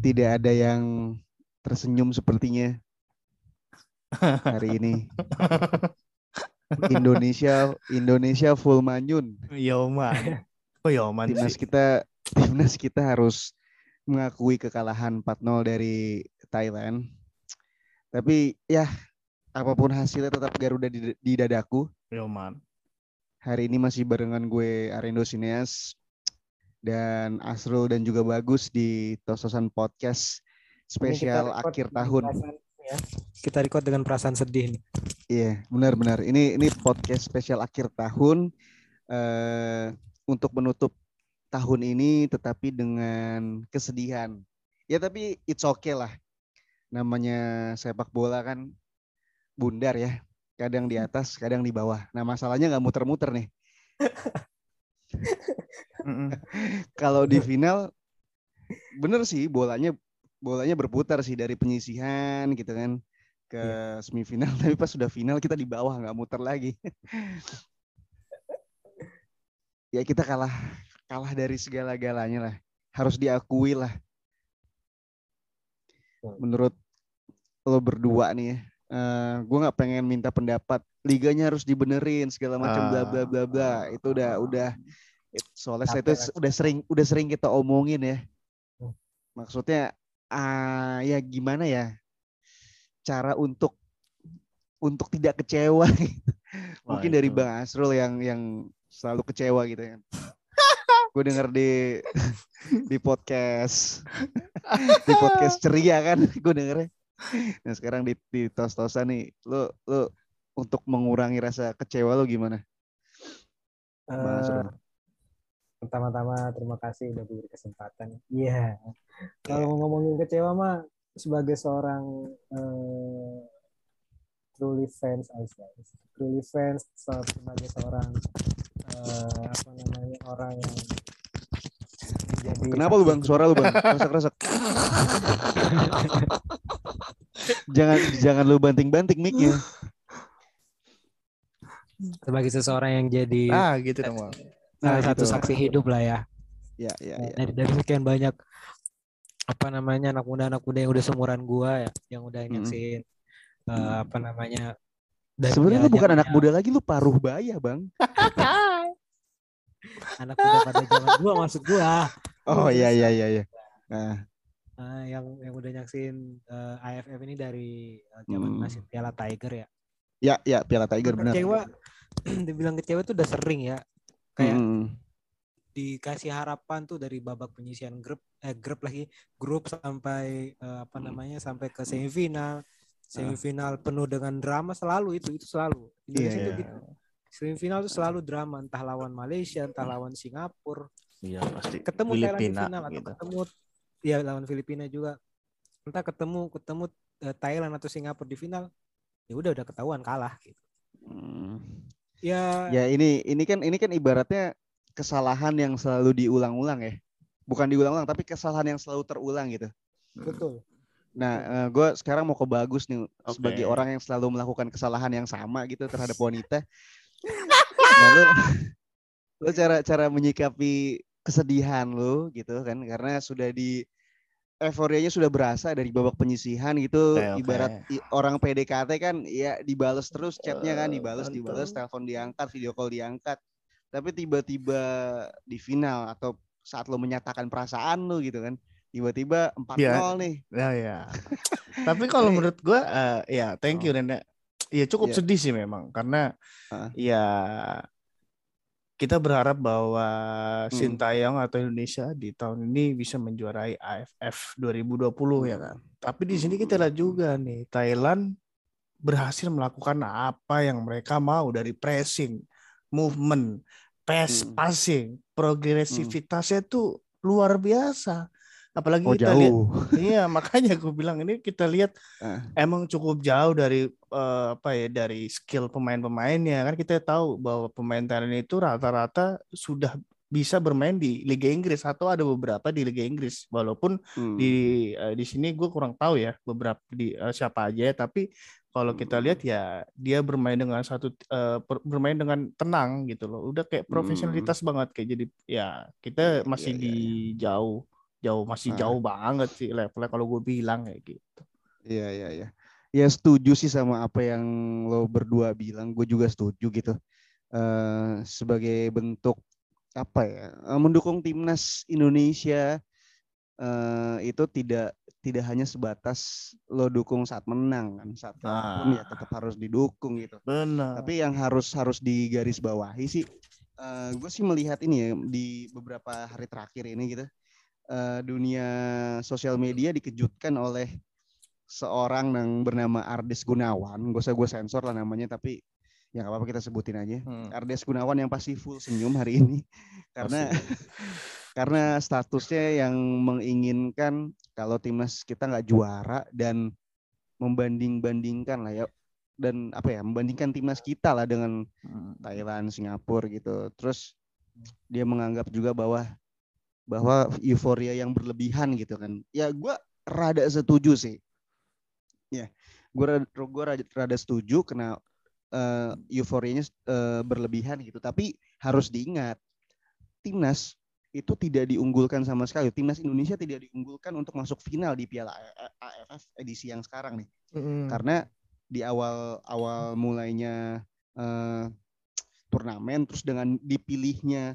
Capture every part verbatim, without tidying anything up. tidak ada yang tersenyum sepertinya hari ini. Indonesia Indonesia full manyun. Yoman. Oh, yoman. Timnas kita timnas kita harus mengakui kekalahan empat nol dari Thailand. Tapi ya apapun hasilnya tetap Garuda di, di dadaku. Yoman. Hari ini masih barengan gue Arendo Sineas dan Asrul dan juga Bagus di Tososan Podcast spesial akhir tahun. Perasaan, ya. Kita record dengan perasaan sedih nih. Iya, yeah, benar-benar. Ini ini podcast spesial akhir tahun uh, untuk menutup tahun ini tetapi dengan kesedihan. Ya tapi it's okay lah. Namanya sepak bola kan bundar ya. Kadang di atas, kadang di bawah. Nah, masalahnya enggak muter-muter nih. Kalau di final bener sih bolanya bolanya berputar sih dari penyisihan gitu kan ke yeah. semifinal, tapi pas sudah final kita di bawah nggak muter lagi. Ya kita kalah kalah dari segala-galanya lah, harus diakui lah. Menurut lo berdua nih ya, uh, gue nggak pengen minta pendapat, liganya harus dibenerin segala macam bla bla bla bla, itu udah udah soalnya saya itu udah sering udah sering kita omongin ya. Maksudnya ah, ya gimana ya cara untuk untuk tidak kecewa gitu. Mungkin oh, dari Bang Asrul yang yang selalu kecewa gitu kan. Gue denger di di podcast di podcast ceria kan gue dengernya. Nah sekarang di, di tos-tosan nih, lu lu untuk mengurangi rasa kecewa lu gimana? Bang Asrul. Pertama-tama terima kasih udah diberi kesempatan. Iya. Yeah. Kalau ngomongin kecewa mah sebagai seorang eh, truly fans, truly fans sebagai seorang eh, apa namanya orang yang jadi. Kenapa lu bang? Suara lu bang? Rasak-rasak. jangan jangan lu banting-banting mic-nya. Sebagai seseorang yang jadi. Ah gitu dong. Nah, nah, satu gitu. Saksi hidup lah ya. Ya, ya, ya. Dari, dari sekian banyak apa namanya anak muda-anak muda yang udah seumuran gua ya, yang udah nyaksiin mm-hmm. uh, apa namanya. Sebenarnya lu bukan anak muda lagi, lu paruh baya, Bang. Anak muda pada zaman gua maksud gua. Oh iya iya iya iya. Nah, uh, yang yang udah nyaksiin uh, A F F ini dari uh, zaman mm. masih Piala Tiger ya. Ya ya Piala Tiger benar. Kecewa dibilang kecewa itu udah sering ya. Kayak hmm. dikasih harapan tuh dari babak penyisihan grup eh grup lagi grup sampai eh, apa namanya sampai ke semifinal semifinal uh. penuh dengan drama selalu itu itu selalu Indonesia yeah. itu gitu semifinal itu selalu drama entah lawan Malaysia entah lawan Singapura yeah, pasti ketemu Thailand di final atau gitu. Ketemu ya lawan Filipina juga entah ketemu ketemu eh, Thailand atau Singapura di final ya udah udah ketahuan kalah gitu. Hmm. Ya. Ya ini ini kan ini kan ibaratnya kesalahan yang selalu diulang-ulang ya, bukan diulang-ulang tapi kesalahan yang selalu terulang gitu. Betul. Nah, gue sekarang mau ke Bagus nih okay. sebagai orang yang selalu melakukan kesalahan yang sama gitu terhadap wanita. Nah, lu, lu cara cara menyikapi kesedihan lu gitu kan karena sudah di euforianya sudah berasa dari babak penyisihan gitu okay, okay. Ibarat i- orang P D K T kan ya dibales terus chatnya kan dibales uh, dibales telepon diangkat video call diangkat tapi tiba-tiba di final atau saat lo menyatakan perasaan lo gitu kan tiba-tiba empat nol ya, nih ya ya tapi kalau menurut gue uh, ya thank you oh. Nenek ya cukup yeah. sedih sih memang karena uh. ya kita berharap bahwa hmm. Shin Tae-yong atau Indonesia di tahun ini bisa menjuarai A F F dua ribu dua puluh ya kan. Tapi di sini kita lihat juga nih Thailand berhasil melakukan apa yang mereka mau dari pressing, movement, pass hmm. passing, progresivitasnya itu luar biasa. Apalagi oh, kita jauh. Lihat, iya makanya gue bilang ini kita lihat uh. emang cukup jauh dari uh, apa ya dari skill pemain-pemainnya kan kita tahu bahwa pemain Thailand itu rata-rata sudah bisa bermain di Liga Inggris atau ada beberapa di Liga Inggris walaupun hmm. di uh, di sini gue kurang tahu ya beberapa di uh, siapa aja tapi kalau kita lihat ya dia bermain dengan satu uh, bermain dengan tenang gitu loh udah kayak profesionalitas hmm. banget kayak jadi ya kita masih ya, ya, di ya. Jauh jauh masih nah. jauh banget sih levelnya kalau gue bilang kayak gitu. Iya iya iya. Ya setuju sih sama apa yang lo berdua bilang, gue juga setuju gitu. Uh, sebagai bentuk apa ya, mendukung timnas Indonesia uh, itu tidak tidak hanya sebatas lo dukung saat menang kan, saat kalah pun ya tetap harus didukung gitu. Benar. Tapi yang harus harus digarisbawahi sih, uh, gue sih melihat ini ya di beberapa hari terakhir ini gitu, uh, dunia sosial media dikejutkan oleh seorang yang bernama Ardes Gunawan. Gak usah gue sensor lah namanya, tapi ya nggak apa-apa kita sebutin aja. Hmm. Ardes Gunawan yang pasti full senyum hari ini karena karena statusnya yang menginginkan kalau timnas kita nggak juara dan membanding-bandingkan lah ya, dan apa ya, membandingkan timnas kita lah dengan Thailand, Singapura gitu. Terus dia menganggap juga bahwa bahwa euforia yang berlebihan gitu kan. Ya gue rada setuju sih. Ya gue gue rada setuju karena Uh, euforianya uh, berlebihan gitu. Tapi harus diingat, timnas itu tidak diunggulkan sama sekali. Timnas Indonesia tidak diunggulkan untuk masuk final di Piala A F F edisi yang sekarang nih. Mm-hmm. Karena di awal awal mulainya uh, turnamen, terus dengan dipilihnya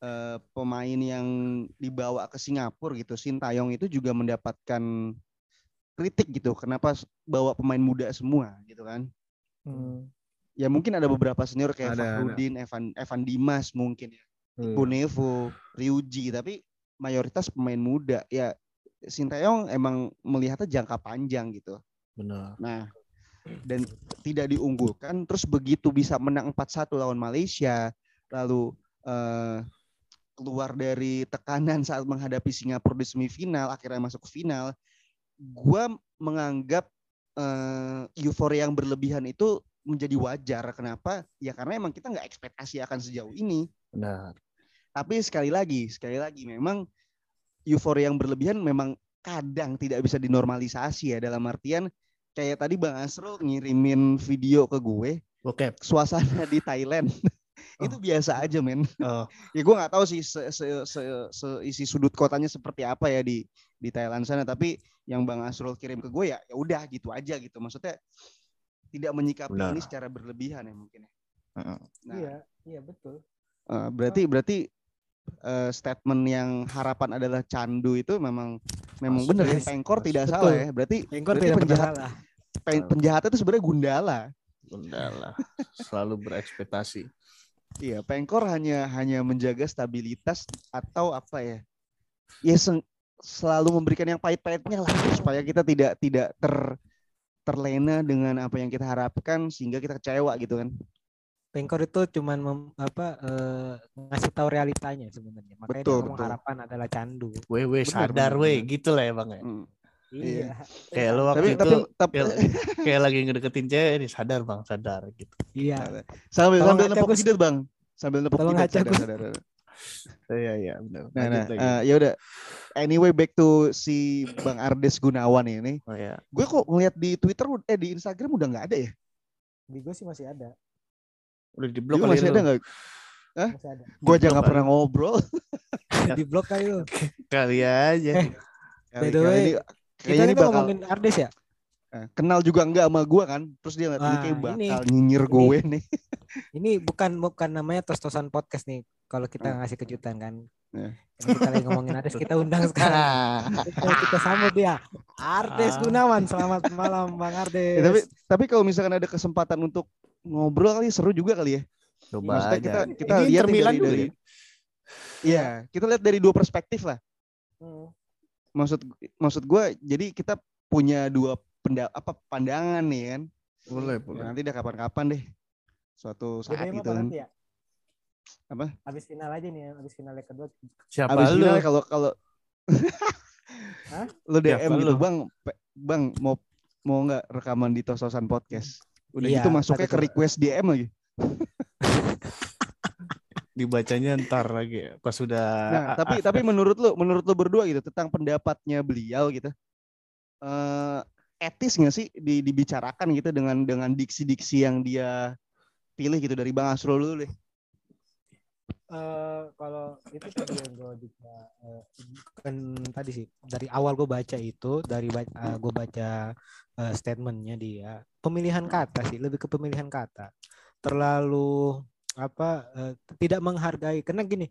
uh, pemain yang dibawa ke Singapura gitu, Shin Tae-yong itu juga mendapatkan kritik gitu, kenapa bawa pemain muda semua gitu kan. Hmm. Ya mungkin ada beberapa senior kayak Fakhrudin, Evan Evan Dimas mungkin ya, hmm. Bonevo, Ryuji, tapi mayoritas pemain muda. Ya Shin Tae-yong emang melihatnya jangka panjang gitu. Benar. Nah, dan tidak diunggulkan, terus begitu bisa menang empat satu lawan Malaysia, lalu eh, keluar dari tekanan saat menghadapi Singapura di semifinal, akhirnya masuk ke final. Gua menganggap Uh, euforia yang berlebihan itu menjadi wajar. Kenapa? Ya karena emang kita nggak ekspektasi akan sejauh ini. Benar. Tapi sekali lagi, sekali lagi memang euforia yang berlebihan memang kadang tidak bisa dinormalisasi ya, dalam artian kayak tadi Bang Asrul ngirimin video ke gue. Oke. Suasana di Thailand oh. itu biasa aja men. Oh. Ya gue nggak tahu sih se- se- se- se- isi sudut kotanya seperti apa ya di di Thailand sana, tapi yang Bang Asrul kirim ke gue ya ya udah gitu aja gitu, maksudnya tidak menyikapi nah. ini secara berlebihan ya mungkin ya. Uh-uh. Nah, iya iya betul. Uh, berarti berarti uh, statement yang harapan adalah candu itu memang memang benar ya, pengkor tidak betul. Salah ya, berarti, berarti penjahat pen, penjahat itu sebenarnya gundala gundala selalu berekspektasi. Iya, pengkor hanya hanya menjaga stabilitas atau apa ya ya seng- selalu memberikan yang pahit-pahitnya lah supaya kita tidak tidak ter terlena dengan apa yang kita harapkan sehingga kita kecewa gitu kan. Pengkor itu cuman mem, apa e, ngasih tahu realitanya sebenarnya. Makanya betul, dia ngomong betul. Harapan adalah candu. Weh weh sadar weh gitu lah ya Bang ya. Hmm. Iya. Kayak lu waktu tapi, itu tapi, kayak, kayak lagi ngedeketin cewek nih, sadar Bang, sadar gitu. Iya. Sambil sambil nepok hidung Bang. Sambil nepok hidung sadar. Iya iya benar. Nah, nah uh, ya udah. Anyway, back to si Bang Ardes Gunawan ini. Oh ya. Gue kok ngeliat di Twitter eh di Instagram udah nggak ada ya? Di gue sih masih ada. Udah di blok kali. Masih ada nggak? Hah? Gue aja nggak pernah ngobrol. Di blok kali lo. Kali aja. Eh, by the way, kita ini bakal ngomongin Ardes ya? Kenal juga enggak sama gue kan, terus dia kayak bakal nyinyir gue nih. Ini bukan bukan namanya Tososan Podcast nih. Kalau kita ngasih kejutan kan, yeah. kita lagi ngomongin Ardes, kita undang sekarang. Kita, kita sambut dia, Ardes Gunawan. Selamat malam Bang Ardes. Ya, tapi tapi kalau misalkan ada kesempatan untuk ngobrol kali seru juga kali ya. Coba maksudnya aja. Kita kita ini lihat dari, dari ya kita lihat dari dua perspektif lah. Hmm. Maksud maksud gue, jadi kita punya dua penda, apa pandangan nih kan. Boleh boleh. Nanti dah kapan-kapan deh, suatu saat gitu kan. Ya? Apa? Habis final aja nih, habis final yang kedua. Siapa abis lu? Kalau kalau lu D M siapa gitu, lu? Bang, Bang mau mau nggak rekaman di Tososan Podcast? Udah iya, gitu masuknya ke request D M lagi. Dibacanya ntar lagi pas sudah. Nah, a- tapi a- tapi menurut lu, menurut lu berdua gitu tentang pendapatnya beliau gitu, uh, etis nggak sih di, dibicarakan gitu dengan dengan diksi-diksi yang dia pilih gitu, dari Bang Asrul dulu deh. uh, kalau itu tadi yang gue juga uh, kan tadi sih dari awal gue baca itu dari uh, gue baca uh, statementnya dia pemilihan kata sih lebih ke pemilihan kata terlalu apa uh, tidak menghargai karena gini.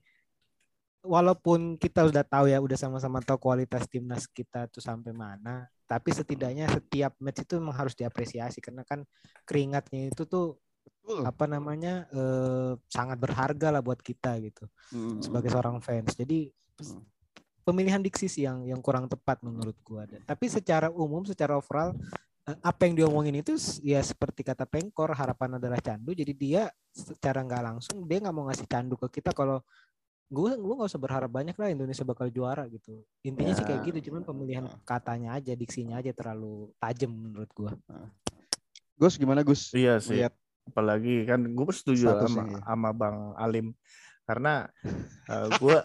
Walaupun kita udah tahu ya, udah sama-sama tahu kualitas timnas kita tuh sampai mana, tapi setidaknya setiap match itu memang harus diapresiasi karena kan keringatnya itu tuh Betul. apa namanya eh, sangat berharga lah buat kita gitu hmm. sebagai seorang fans. Jadi pemilihan diksi sih yang yang kurang tepat menurut gua. Tapi secara umum, secara overall, apa yang diomongin itu ya seperti kata Pengkor, harapan adalah candu. Jadi dia secara nggak langsung dia nggak mau ngasih candu ke kita kalau gue gue nggak usah berharap banyak lah Indonesia bakal juara gitu intinya ya. Sih kayak gitu cuman pemilihan katanya aja diksinya aja terlalu tajam menurut gue. Gus gimana Gus? Iya sih. Lihat. Apalagi kan gue setuju sama, sama Bang Alim karena uh, gue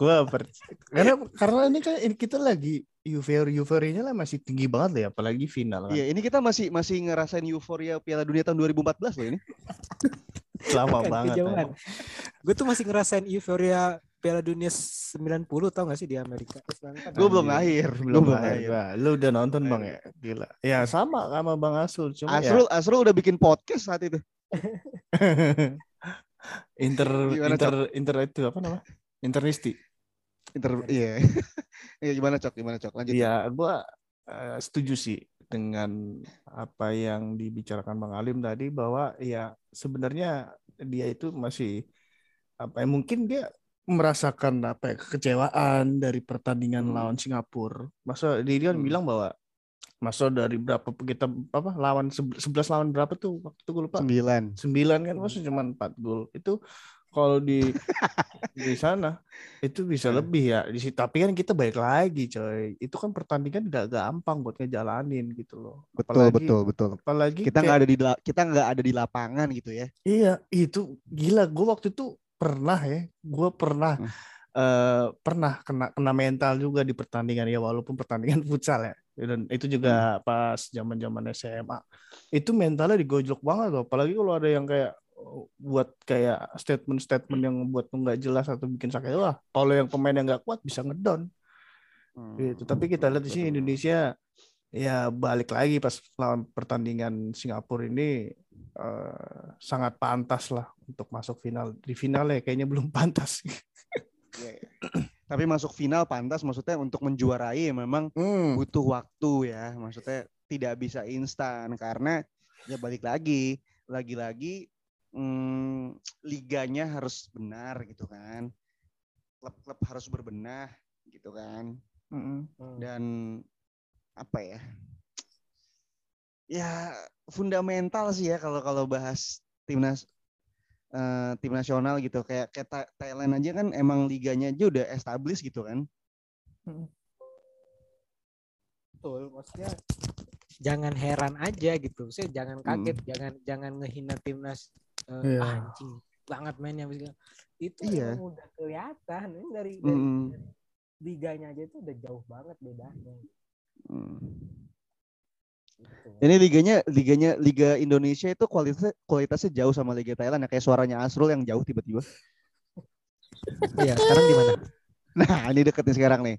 gue percaya karena karena ini kan ini kita lagi euforia euforianya lah masih tinggi banget ya apalagi final. Iya kan? Ini kita masih masih ngerasain euforia Piala Dunia tahun dua ribu empat belas loh ini. Lama kan, banget. Ya. Gue tuh masih ngerasain euforia Piala Dunia sembilan puluh tau gak sih di Amerika. Gue belum lahir, belum lahir. Lu udah nonton Bang ya? Gila. Ya sama sama Bang Asrul cuma Asrul ya. Asrul udah bikin podcast saat itu. inter gimana, inter Cok? Inter itu apa namanya? Internisti. Inter iya. Ya gimana Cok? Gimana Cok? Lanjut. Iya, gue uh, setuju sih dengan apa yang dibicarakan Bang Alim tadi bahwa ya sebenarnya dia itu masih apa ya, mungkin dia merasakan apa ya, kekecewaan dari pertandingan hmm. lawan Singapura. Masa dia kan hmm. bilang bahwa masa dari berapa kita apa lawan sebelas lawan berapa tuh waktu itu gue lupa. sembilan. sembilan kan masa hmm. cuma empat gol. Itu kalau di di sana itu bisa lebih ya di situ tapi kan kita balik lagi coy itu kan pertandingan gak gampang buat ngejalanin gitu loh betul apalagi, betul betul apalagi kita nggak ada di kita nggak ada di lapangan gitu ya iya itu gila gue waktu itu pernah ya gue pernah hmm. uh, pernah kena kena mental juga di pertandingan ya walaupun pertandingan futsal ya dan itu juga hmm. pas zaman zaman S M A itu mentalnya digojlok banget loh apalagi kalau ada yang kayak buat kayak statement-statement yang buat lu nggak jelas atau bikin sakit lah. Kalau yang pemain yang nggak kuat bisa ngedown. Hmm. Gitu. Tapi kita lihat di sini Indonesia ya balik lagi pas lawan pertandingan Singapura ini eh, sangat pantas lah untuk masuk final. Di finalnya kayaknya belum pantas. Ya, ya. Tapi masuk final pantas maksudnya untuk menjuarai memang hmm. butuh waktu ya. Maksudnya tidak bisa instan karena ya balik lagi lagi-lagi Hmm, liganya harus benar gitu kan, klub-klub harus berbenah gitu kan, mm-hmm. dan apa ya, ya fundamental sih ya kalau kalau bahas timnas uh, tim nasional gitu kayak kayak Thailand aja kan emang liganya aja udah established gitu kan, betul maksudnya. Jangan heran aja gitu, saya jangan kaget, hmm. jangan jangan ngehina timnas uh, yeah. ah, anjing banget mainnya itu yeah. udah kelihatan ini dari, hmm. dari, dari liganya aja itu udah jauh banget bedanya. Hmm. Gitu. Ini liganya liganya liga Indonesia itu kualitasnya kualitasnya jauh sama liga Thailand ya kayak suaranya Asrul yang jauh tiba-tiba. Iya sekarang gimana? Nah ini deket nih sekarang nih.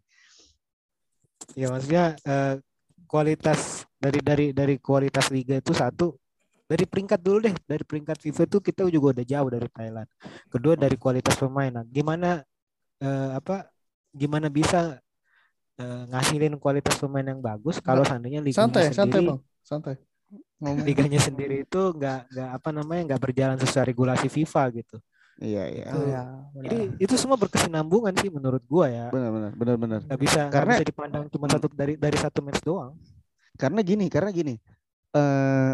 Ya maksudnya uh, kualitas dari dari dari kualitas liga itu satu dari peringkat dulu deh dari peringkat FIFA itu kita juga udah jauh dari Thailand. Kedua dari kualitas pemainan. Gimana eh, apa gimana bisa eh, ngasilin kualitas pemain yang bagus kalau seandainya liganya santai, sendiri santai bang santai liganya sendiri itu nggak nggak apa namanya nggak berjalan sesuai regulasi FIFA gitu. Iya iya. Itu, ya, jadi itu semua berkesinambungan sih menurut gua ya. Benar benar benar benar. Gak bisa karena gak bisa dipandang cuma satu dari dari satu match doang. Karena gini, karena gini, uh,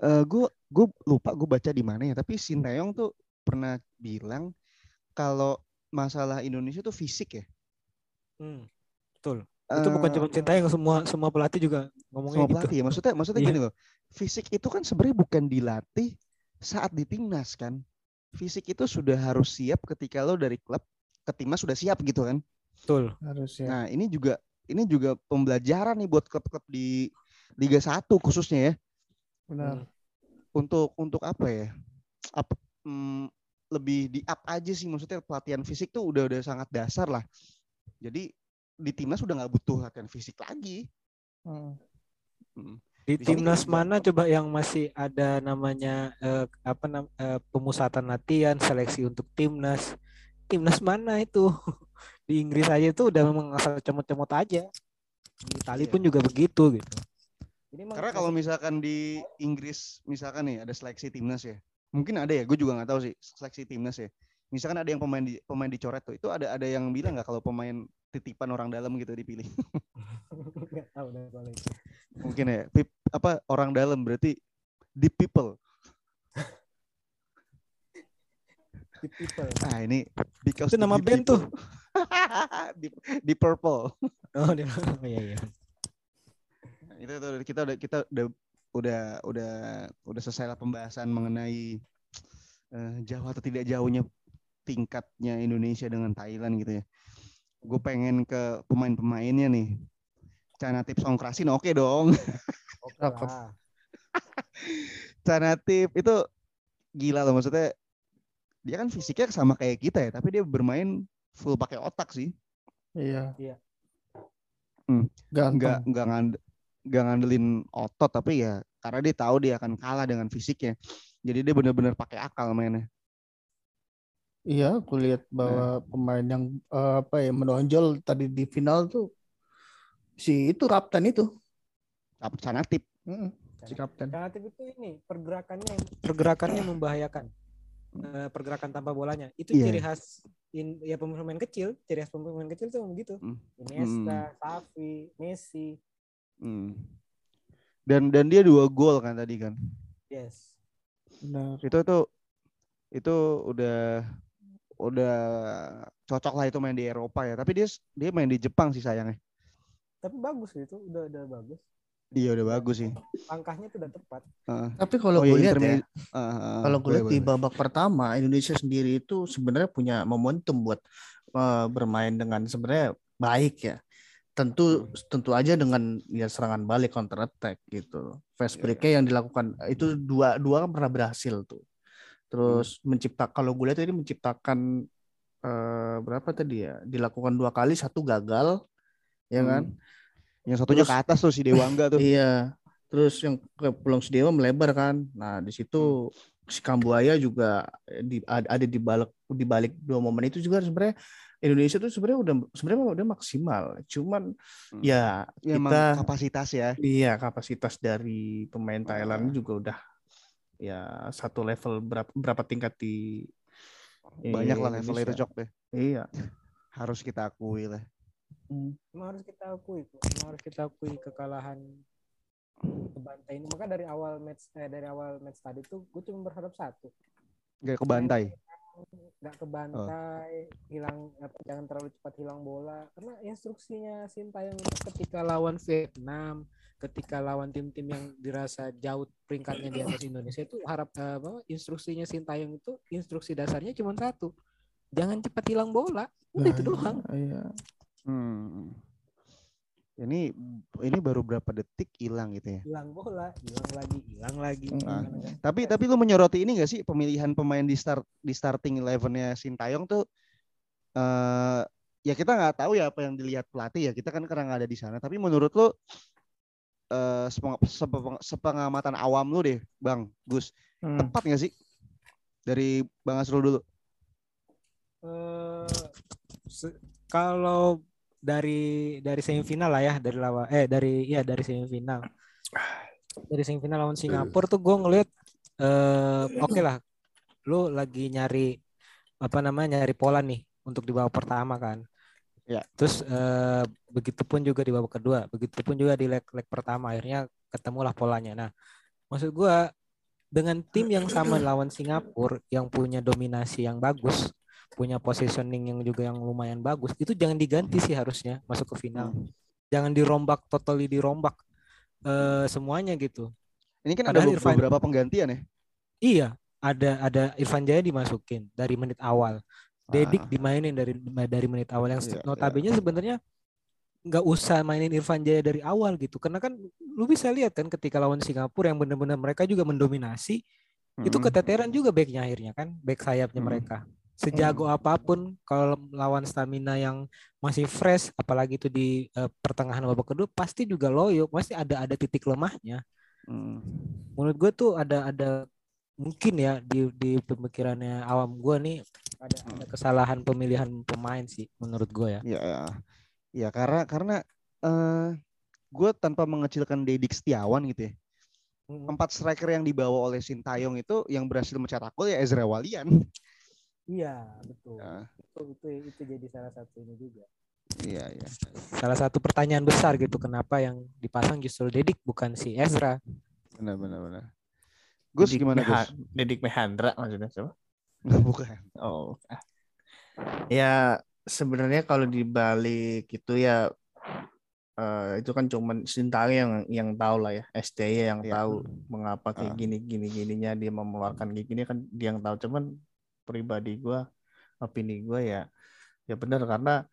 uh, gue gue lupa gue baca di mana ya, tapi Shin Tae-yong tuh pernah bilang kalau masalah Indonesia tuh fisik ya. Hmm, betul. Uh, itu bukan cuma Shin Tae-yong, semua semua pelatih juga ngomongnya semua gitu. Semua pelatih ya, maksudnya maksudnya yeah. gini loh, fisik itu kan sebenarnya bukan dilatih saat di timnas kan, fisik itu sudah harus siap ketika lo dari klub ke timnas sudah siap gitu kan. Betul. Harus ya. Nah ini juga. Ini juga pembelajaran nih buat klub-klub di Liga satu khususnya ya. Benar. Untuk untuk apa ya? Apa, mm, lebih di up aja sih, maksudnya pelatihan fisik tuh udah udah sangat dasar lah. Jadi di timnas udah nggak butuh latihan fisik lagi. Hmm. Hmm. Di timnas mana coba yang masih ada namanya eh, apa nam, eh, pemusatan latihan seleksi untuk timnas? Timnas mana itu? Di Inggris aja itu udah memang asal cemot-cemot aja. Di Itali pun juga begitu gitu. Jadi karena kalau misalkan di Inggris misalkan nih ada seleksi timnas ya, mungkin ada ya, gue juga nggak tahu sih seleksi timnas ya. Misalkan ada yang pemain di, pemain dicoret tuh, itu ada ada yang bilang nggak kalau pemain titipan orang dalam gitu dipilih? Nggak tahu deh kalau itu. Mungkin ya, pip, apa orang dalam berarti deep people. Deep people. Ah ini itu nama band people. Tuh. Deep, deep purple. Oh, deep purple. Oh, iya iya. Nah, itu tuh kita udah kita udah udah udah udah selesai lah pembahasan mengenai uh, jauh atau tidak jauhnya tingkatnya Indonesia dengan Thailand gitu ya. Gue pengen ke pemain-pemainnya nih. Chanathip Songkrasin oke okay dong. Oke lah. Chanathip itu gila loh, maksudnya dia kan fisiknya sama kayak kita ya, tapi dia bermain full pakai otak sih. Iya. Iya. Hmm. Gak gak gak ngandelin otot, tapi ya karena dia tahu dia akan kalah dengan fisiknya. Jadi dia benar-benar pakai akal mainnya. Iya, aku lihat bahwa nah. pemain yang uh, apa ya menonjol tadi di final tuh si itu Kapten itu. Chanathip. Mm-hmm. Si Kapten. Chanathip itu ini pergerakannya pergerakannya membahayakan. Uh, pergerakan tanpa bolanya. Itu yeah. ciri khas in, ya pemain kecil, ciri khas pemain kecil tuh begitu. Mm. Iniesta, Xavi, mm. Messi. Mm. Dan dan dia dua gol kan tadi kan. Yes. Benar. Itu tuh itu udah udah cocok lah itu main di Eropa ya, tapi dia dia main di Jepang sih sayangnya, tapi bagus gitu, udah udah bagus. Iya udah bagus sih, langkahnya tuh udah tepat. Uh, tapi kalau oh gue lihat ya, uh, uh, kalau gue lihat di babak pertama Indonesia sendiri itu sebenarnya punya momentum buat uh, bermain dengan sebenarnya baik ya, tentu tentu aja dengan ya serangan balik counter attack gitu, fast break-nya yang dilakukan itu dua dua kan pernah berhasil tuh. Terus hmm. menciptakan, kalau gue lihat tadi menciptakan uh, berapa tadi ya? Dilakukan dua kali, satu gagal, ya kan? Hmm. Yang satunya terus, ke atas tuh si Dewa enggak tuh. Iya. Terus yang ke peluang si Dewa melebar kan. Nah di situ hmm. si Kambuaya juga di, ada di balik di balik dua momen itu juga sebenarnya Indonesia tuh sebenarnya udah sebenarnya udah maksimal. Cuman hmm. ya, ya kita kapasitas ya. Iya kapasitas dari pemain Thailand hmm. juga udah. Ya satu level berapa, berapa tingkat di banyak eh, lah levelnya itu cok deh. Iya harus kita akui lah. Hmm. Emang harus kita akui, emang harus kita akui kekalahan kebantai ini. Maka dari awal match eh, dari awal match tadi tuh gue cuma berharap satu. Gak kebantai. Gak kebantai, oh. hilang jangan terlalu cepat hilang bola. Karena instruksinya Shin Tae-yong ketika lawan Vietnam, ketika lawan tim-tim yang dirasa jauh peringkatnya di atas Indonesia itu harap uh, bahwa instruksinya Shin Tae-yong itu instruksi dasarnya cuma satu, jangan cepat hilang bola, udah nah, itu doang. Iya. Hmm. Ini ini baru berapa detik hilang gitu ya? Hilang bola, hilang lagi, hilang lagi. Nah. Hilang. Tapi tapi lu menyoroti ini nggak sih pemilihan pemain di start di starting eleven-nya Shin Tae-yong tuh? Uh, ya kita nggak tahu ya apa yang dilihat pelatih ya, kita kan karena nggak ada di sana. Tapi menurut lu Uh, sepeng- sepengamatan awam lu deh Bang Gus, hmm. tepat gak sih? Dari Bang Asrul dulu. uh, se- Kalau dari dari semifinal lah ya, dari lawan eh dari ya dari semifinal dari semifinal lawan Singapura tuh gue ngeliat uh, oke okay lah, lu lagi nyari apa namanya nyari pola nih untuk di babak pertama kan. Ya. Terus eh, begitupun juga di babak kedua, begitupun juga di leg-leg pertama, akhirnya ketemulah polanya. Nah, maksud gue dengan tim yang sama lawan Singapura yang punya dominasi yang bagus, punya positioning yang juga yang lumayan bagus, itu jangan diganti sih harusnya masuk ke final. Jangan dirombak, totally dirombak eh, semuanya gitu. Ini kan ada Irfan, beberapa penggantian ya? Iya, ada ada Irfan Jaya dimasukin dari menit awal. Dedik dimainin dari dari menit awal yang yeah, notabene yeah. sebenarnya nggak usah mainin Irfan Jaya dari awal gitu, karena kan lu bisa lihat kan ketika lawan Singapura yang benar-benar mereka juga mendominasi Mm-hmm. Itu keteteran juga backnya akhirnya kan, back sayapnya mm-hmm. mereka. Sejago mm-hmm. apapun kalau lawan stamina yang masih fresh, apalagi itu di uh, pertengahan babak kedua pasti juga loyo, pasti ada ada titik lemahnya. Mm-hmm. Menurut gue tuh ada ada mungkin ya di di pemikirannya awam gue nih ada, ada kesalahan pemilihan pemain sih menurut gue ya. Iya, ya, ya karena karena uh, gue tanpa mengecilkan Dedik Setiawan gitu ya. Empat striker yang dibawa oleh Shin Tae-yong itu yang berhasil mencetak gol ya Ezra Walian. Iya, betul. Ya. Itu, itu itu jadi salah satu ini juga. Iya, iya. Salah satu pertanyaan besar gitu, kenapa yang dipasang justru Dedik bukan si Ezra? Benar, benar, benar. Gus Dedik gimana, Meha- Gus? Dedik Mehandra maksudnya siapa? Enggak, bukan. Oh. Ya, sebenarnya kalau dibalik itu ya Uh, itu kan cuman Shin Tae-yong yang yang tahu lah ya, S T Y yang ya. tahu mengapa kayak uh. gini gini gininya dia mengeluarkan kayak gini kan dia yang tahu. Cuman pribadi gue, opini gue ya ya benar, karena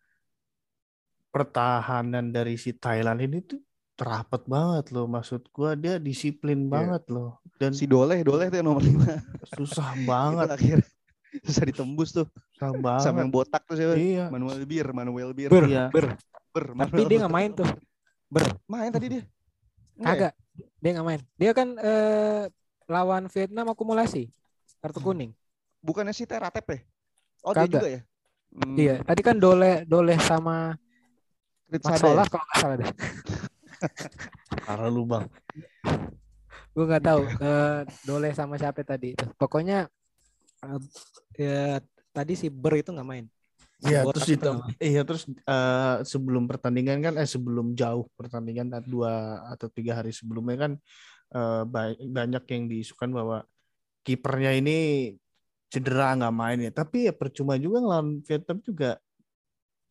pertahanan dari si Thailand ini tuh terapat banget loh, maksud gue dia disiplin yeah. banget loh, dan si Doleh Doleh itu yang nomor lima susah banget akhir susah ditembus tuh sama, sama yang botak tuh siapa iya. Manuel Bir Manuel Bir Ber, ya. ber. Ber, tapi dia nggak main tuh, ber main tadi dia, kagak, dia nggak main, dia kan eh, lawan Vietnam akumulasi kartu kuning, bukannya si Teratep ya? Oh kagak. Dia juga ya, hmm. iya, tadi kan Doleh Doleh sama Maksolah kalau nggak salah deh, parah lu bang, gue nggak tahu eh, Doleh sama siapa tadi, pokoknya eh, ya, tadi si Ber itu nggak main. Iya terus itu, iya terus uh, sebelum pertandingan kan, eh sebelum jauh pertandingan dua atau tiga hari sebelumnya kan uh, banyak yang diisukan bahwa kipernya ini cedera nggak main ya, tapi ya percuma juga ngelawan Vietnam juga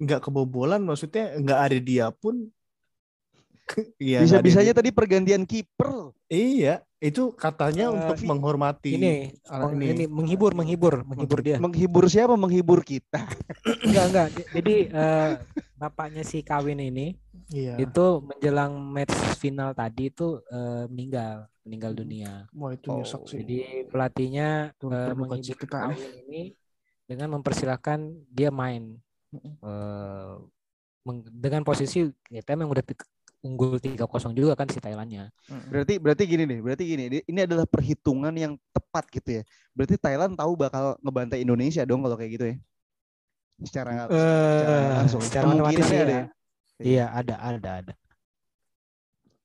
nggak kebobolan, maksudnya nggak ada dia pun. Ya, bisa-bisanya tadi pergantian kiper. Iya, itu katanya uh, untuk menghormati ini, anak ini. ini menghibur, menghibur, menghibur dia. Menghibur siapa? Menghibur kita. Enggak, enggak. Jadi uh, bapaknya si Kawin ini iya. itu menjelang match final tadi itu uh, meninggal, meninggal dunia. Wah, itu oh, nyesek sih. Jadi pelatihnya uh, menghibur Kawin ini dengan mempersilahkan dia main uh, dengan posisi kita memang udah unggul tiga kosong juga kan si Thailandnya. Berarti berarti gini nih, berarti gini. Ini adalah perhitungan yang tepat gitu ya. Berarti Thailand tahu bakal ngebantai Indonesia dong kalau kayak gitu ya. Secara enggak uh, secara langsung. Secara matematis ya. Ada ya. Iya, ada ada ada.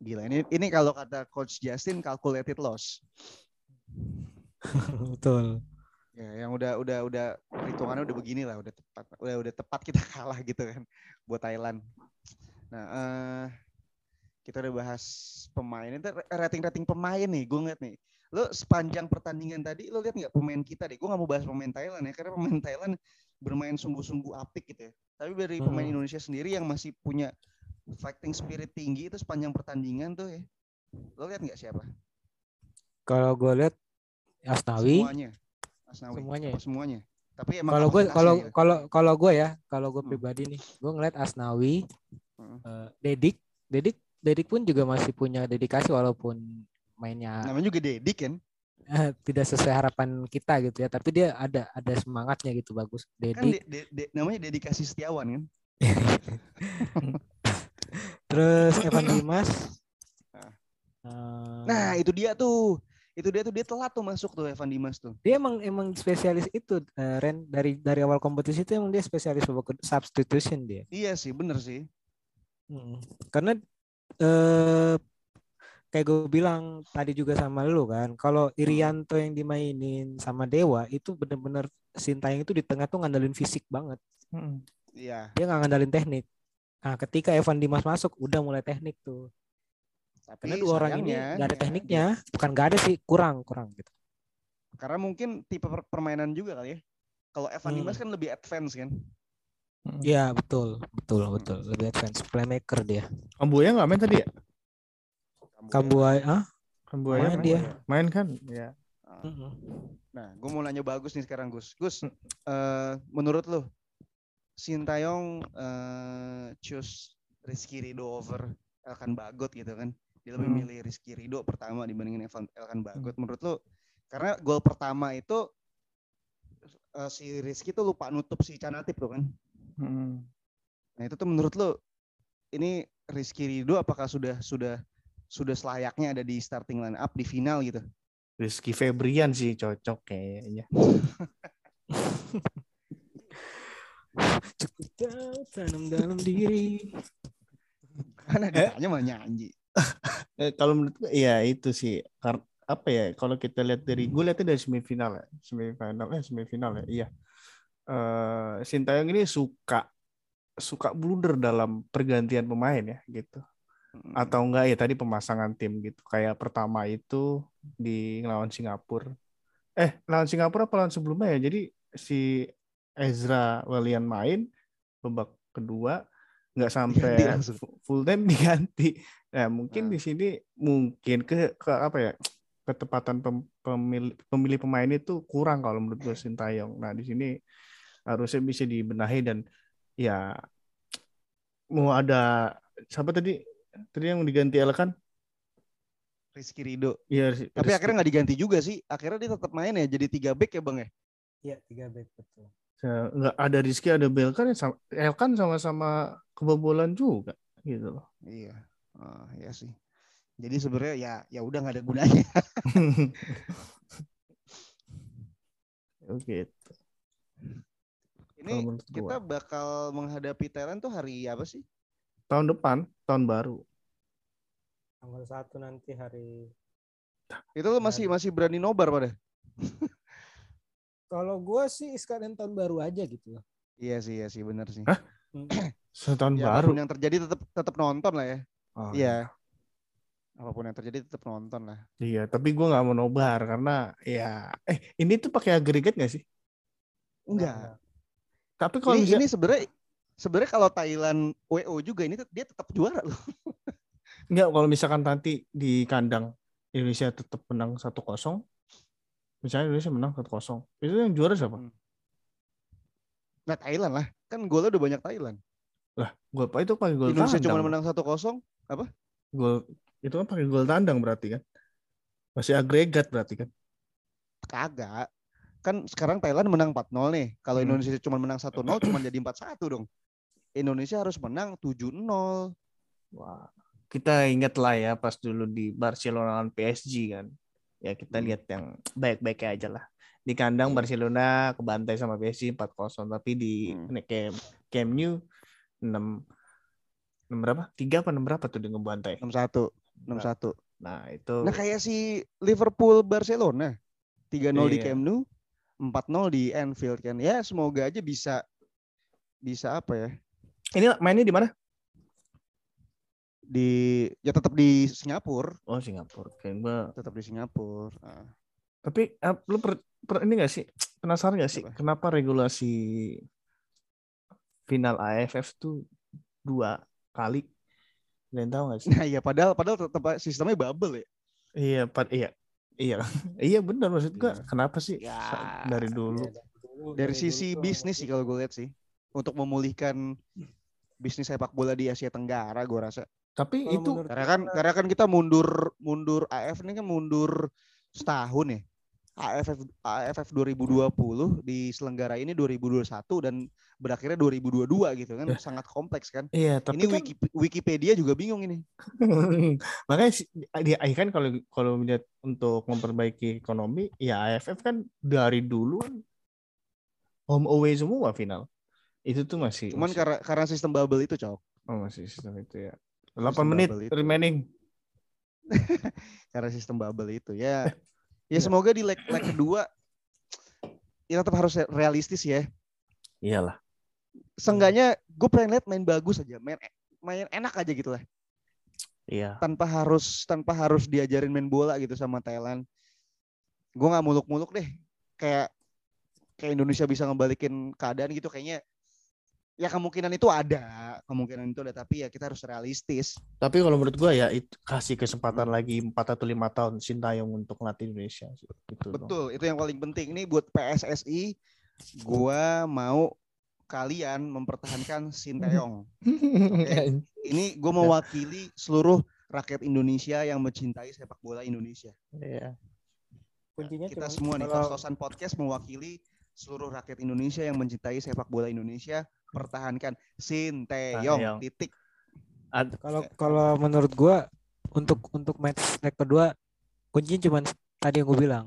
Gila, ini ini kalau kata coach Justin calculated loss. Betul. Ya, yang udah udah udah perhitungannya udah beginilah, udah tepat. Udah udah tepat kita kalah gitu kan buat Thailand. Nah, uh, kita udah bahas pemain, itu rating-rating pemain nih, gue ngeliat nih. Lo sepanjang pertandingan tadi, lo lihat nggak pemain kita deh? Gue nggak mau bahas pemain Thailand ya, karena pemain Thailand bermain sungguh-sungguh apik gitu ya. Tapi dari pemain hmm. Indonesia sendiri yang masih punya fighting spirit tinggi itu sepanjang pertandingan tuh ya. Lo lihat nggak siapa? Kalau gue lihat Asnawi. Semuanya. Asnawi. Semuanya. Ya? Semuanya. Tapi emang kalau gue kalau ya. kalau kalau gue ya, kalau gue pribadi nih, gue ngeliat Asnawi, hmm. uh, Dedik, Dedik. Dedik pun juga masih punya dedikasi walaupun mainnya namanya juga Dedik kan eh, tidak sesuai harapan kita gitu ya, tapi dia ada ada semangatnya gitu, bagus Dedik kan de, de, de, namanya dedikasi Setiawan kan. Terus Evan Dimas nah. Uh, nah itu dia tuh itu dia tuh dia telat tuh masuk tuh Evan Dimas tuh, dia emang emang spesialis itu uh, Ren dari dari awal kompetisi itu emang dia spesialis substitution dia. Iya sih, bener sih, hmm. karena Uh, kayak gue bilang tadi juga sama lu kan, kalau Irianto yang dimainin sama Dewa itu benar-benar Shin Tae-yong itu di tengah tuh ngandelin fisik banget. Hmm. Yeah. Dia nggak ngandelin teknik. Nah, ketika Evan Dimas masuk udah mulai teknik tuh. Tapi karena dua orang ini nggak ada ya, tekniknya, bukan nggak ada sih, kurang kurang gitu. Karena mungkin tipe permainan juga kali ya. Kalau Evan hmm. Dimas kan lebih advance kan. Iya hmm. betul betul betul lebih advance playmaker dia. Kambuaya nggak main tadi ya? Kambuaya ah? Kambuaya main, main dia main kan? Ya. Nah, gue mau nanya bagus nih sekarang Gus. Gus, hmm. uh, menurut lo, Shin Tae-yong uh, choose Rizky Ridho over Elkan Baggott gitu kan? Dia lebih hmm. milih Rizky Ridho pertama dibandingin Elkan Baggott. Hmm. Menurut lo Karena gol pertama itu uh, si Rizky tuh lupa nutup si Chanathip tuh kan. Hmm. Nah itu tuh menurut lo ini Rizky Ridho apakah sudah sudah sudah selayaknya ada di starting line up di final gitu? Rizky Febrian sih cocok kayaknya. Cukup jauh tanam dalam diri. Kan ada hanya malah nyanyi. Kalau menurut gue ya itu sih apa ya, kalau kita lihat dari gue lihatnya dari semifinal ya, semifinal eh semifinal ya. Iya. Uh, Shin Tae-yong ini suka suka blunder dalam pergantian pemain ya gitu. Atau enggak ya tadi pemasangan tim gitu. Kayak pertama itu di lawan Singapura. Eh, lawan Singapura apa lawan sebelumnya ya? Jadi si Ezra Walian main babak kedua nggak sampai diganti, full time diganti. Nah, mungkin nah. Di sini mungkin ke, ke apa ya? Ketepatan pem, pemilih, pemilih pemain itu kurang kalau menurut gue Shin Tae-yong. Nah, di sini harusnya bisa dibenahi dan ya mau ada siapa tadi? Tadi yang diganti Elkan Rizky Ridho. Iya. Tapi Rizky. Akhirnya nggak diganti juga sih. Akhirnya dia tetap main ya. Jadi tiga back ya bang ya. Iya tiga back betul. Nggak ada Rizky ada Belkan. Elkan sama-sama kebobolan juga gitu loh. Iya. Oh, iya sih. Jadi sebenarnya ya ya udah nggak ada gunanya. Oke. Gitu. Ini kita bakal menghadapi Thailand tuh hari apa sih? Tahun depan, tahun baru. Tanggal satu nanti hari. Itu lo masih hari. masih berani nobar pada? Kalau gue sih sekalian tahun baru aja gitu loh. Iya sih, iya sih benar sih. Hah? Setahun ya, baru. Apapun yang terjadi tetap tetap nonton lah ya. Oh, iya. Apapun yang terjadi tetap nonton lah. Iya, tapi gue nggak mau nobar karena ya. Eh, ini tuh pakai agregat nggak sih? Enggak. Nah. Tapi kalau ini, bisa... ini sebenarnya. Sebenarnya kalau Thailand W O juga ini dia tetap juara loh. Enggak, kalau misalkan nanti di kandang Indonesia tetap menang satu kosong. Misalnya Indonesia menang satu kosong. Itu yang juara siapa? Nah Thailand lah. Kan golnya udah banyak Thailand. Lah, gol apa itu pakai gol Indonesia tandang. Indonesia cuma menang satu kosong, apa? Gol itu kan pakai gol tandang berarti kan. Masih agregat berarti kan. Kagak. Kan sekarang Thailand menang empat nol nih. Kalau hmm. Indonesia cuma menang satu nol cuma jadi empat satu dong. Indonesia harus menang tujuh nol. Wah, kita ingat lah ya pas dulu di Barcelona lawan P S G kan. Ya kita hmm. lihat yang baik-baiknya aja lah. Di kandang hmm. Barcelona kebantai sama P S G empat nol, tapi di hmm. Camp, Camp Nou enam enam berapa? tiga apa enam berapa tuh dia ngebantai? enam satu. enam satu. Nah, itu Nah, kayak si Liverpool Barcelona tiga nol yeah. di Camp Nou, empat nol di Anfield kan. Ya semoga aja bisa bisa apa ya. Ini mainnya di mana? Di ya tetap di Singapura. Oh, Singapura. Kayaknya tetap di Singapura. Nah. Tapi lu per, per, ini enggak sih? Penasaran enggak sih apa? Kenapa regulasi final A F F tuh dua kali? Kalian tahu enggak sih? Nah, iya padahal padahal tetap sistemnya bubble ya. Iya, pad iya. Iya, iya benar maksud gue. Kenapa sih ya, dari dulu? Ya, dari, dulu, dari, dari sisi dulu, bisnis sih kalau gue lihat sih, untuk memulihkan bisnis sepak bola di Asia Tenggara, gue rasa. Tapi oh, itu karena kan kita... karena kan kita mundur mundur A F ini kan mundur setahun ya. A F F A F F dua ribu dua puluh diselenggara ini dua ribu dua puluh satu dan berakhirnya dua ribu dua puluh dua gitu kan ya. Sangat kompleks kan. Iya, tapi ini kan... Wikipedia juga bingung ini. Makanya dia kan kalau kalau melihat untuk memperbaiki ekonomi ya A F F kan dari dulu home away semua final. Itu tuh masih Cuman masih... karena karena sistem bubble itu, Cok. Oh, masih sistem itu ya. delapan sistem menit remaining. Karena sistem bubble itu ya. Ya semoga di leg leg kedua kita ya tetap harus realistis ya. Iyalah. Seenggaknya gue pengen lihat main bagus aja, main main enak aja gitu lah. Iya. Tanpa harus tanpa harus diajarin main bola gitu sama Thailand. Gue nggak muluk-muluk deh. Kayak kayak Indonesia bisa ngebalikin keadaan gitu kayaknya. Ya kemungkinan itu ada, kemungkinan itu ada tapi ya kita harus realistis. Tapi kalau menurut gue ya itu, kasih kesempatan hmm. lagi empat atau lima tahun Shin Tae-yong untuk ngelatih Indonesia gitu. Betul, dong. Itu yang paling penting. Ini buat P S S I gue mau kalian mempertahankan Shin Tae-yong. Okay? Ini gue mewakili seluruh rakyat Indonesia yang mencintai sepak bola Indonesia. Iya. Kuncinya kita semua nih, kalau... Tososan Podcast mewakili seluruh rakyat Indonesia yang mencintai sepak bola Indonesia, pertahankan Shin Tae-yong. Titik. Kalau kalau menurut gue untuk untuk match leg kedua kuncinya cuma tadi yang gue bilang,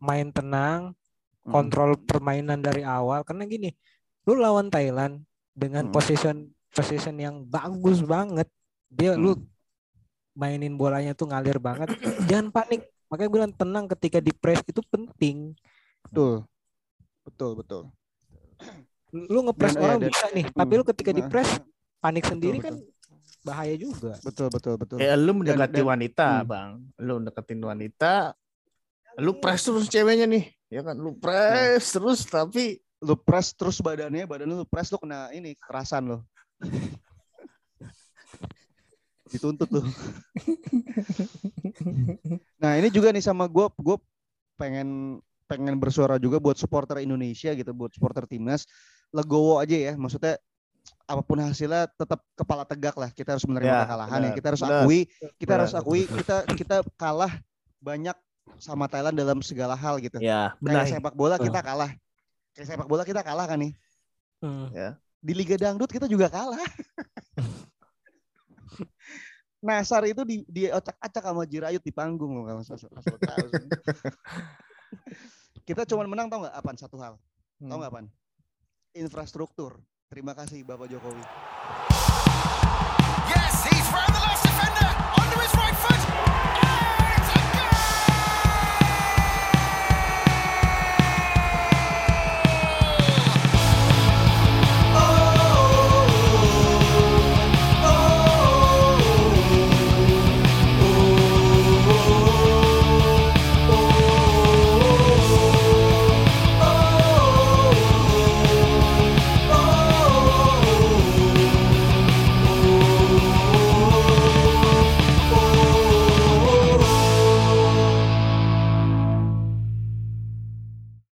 main tenang, kontrol hmm. permainan dari awal. Karena gini, lu lawan Thailand dengan hmm. position position yang bagus banget, dia hmm. lu mainin bolanya tuh ngalir banget. Jangan panik. Makanya gue bilang tenang ketika di press itu penting. Betul, betul, betul. Lu ngepress orang ya, bisa dan, nih, tapi lu ketika di press panik sendiri betul, kan betul. bahaya juga. Betul, betul, betul. Ya, lu mendekati dan, wanita, dan, bang. Lu deketin wanita, lu press terus ceweknya nih, ya kan? Lu press nah. terus, tapi lu press terus badannya, badan lu press lu kena ini kekerasan lo. Dituntut lu. Nah ini juga nih sama gue, gue pengen pengen bersuara juga buat supporter Indonesia gitu, buat supporter timnas, legowo aja ya, maksudnya apapun hasilnya tetap kepala tegak lah, kita harus menerima ya, kekalahan bener, ya, kita harus bener, akui, kita bener. harus akui kita kita kalah banyak sama Thailand dalam segala hal gitu. Ya, kayak sepak bola kita kalah, kayak sepak bola kita kalah kan nih. Hmm. Ya. Di Liga Dangdut kita juga kalah. Nasar itu di, di acak-acak sama Jirayut di panggung loh kalau asal tahu. Kita cuma menang tau gak apaan? Satu hal hmm. Tau gak apaan? Infrastruktur. Terima kasih Bapak Jokowi.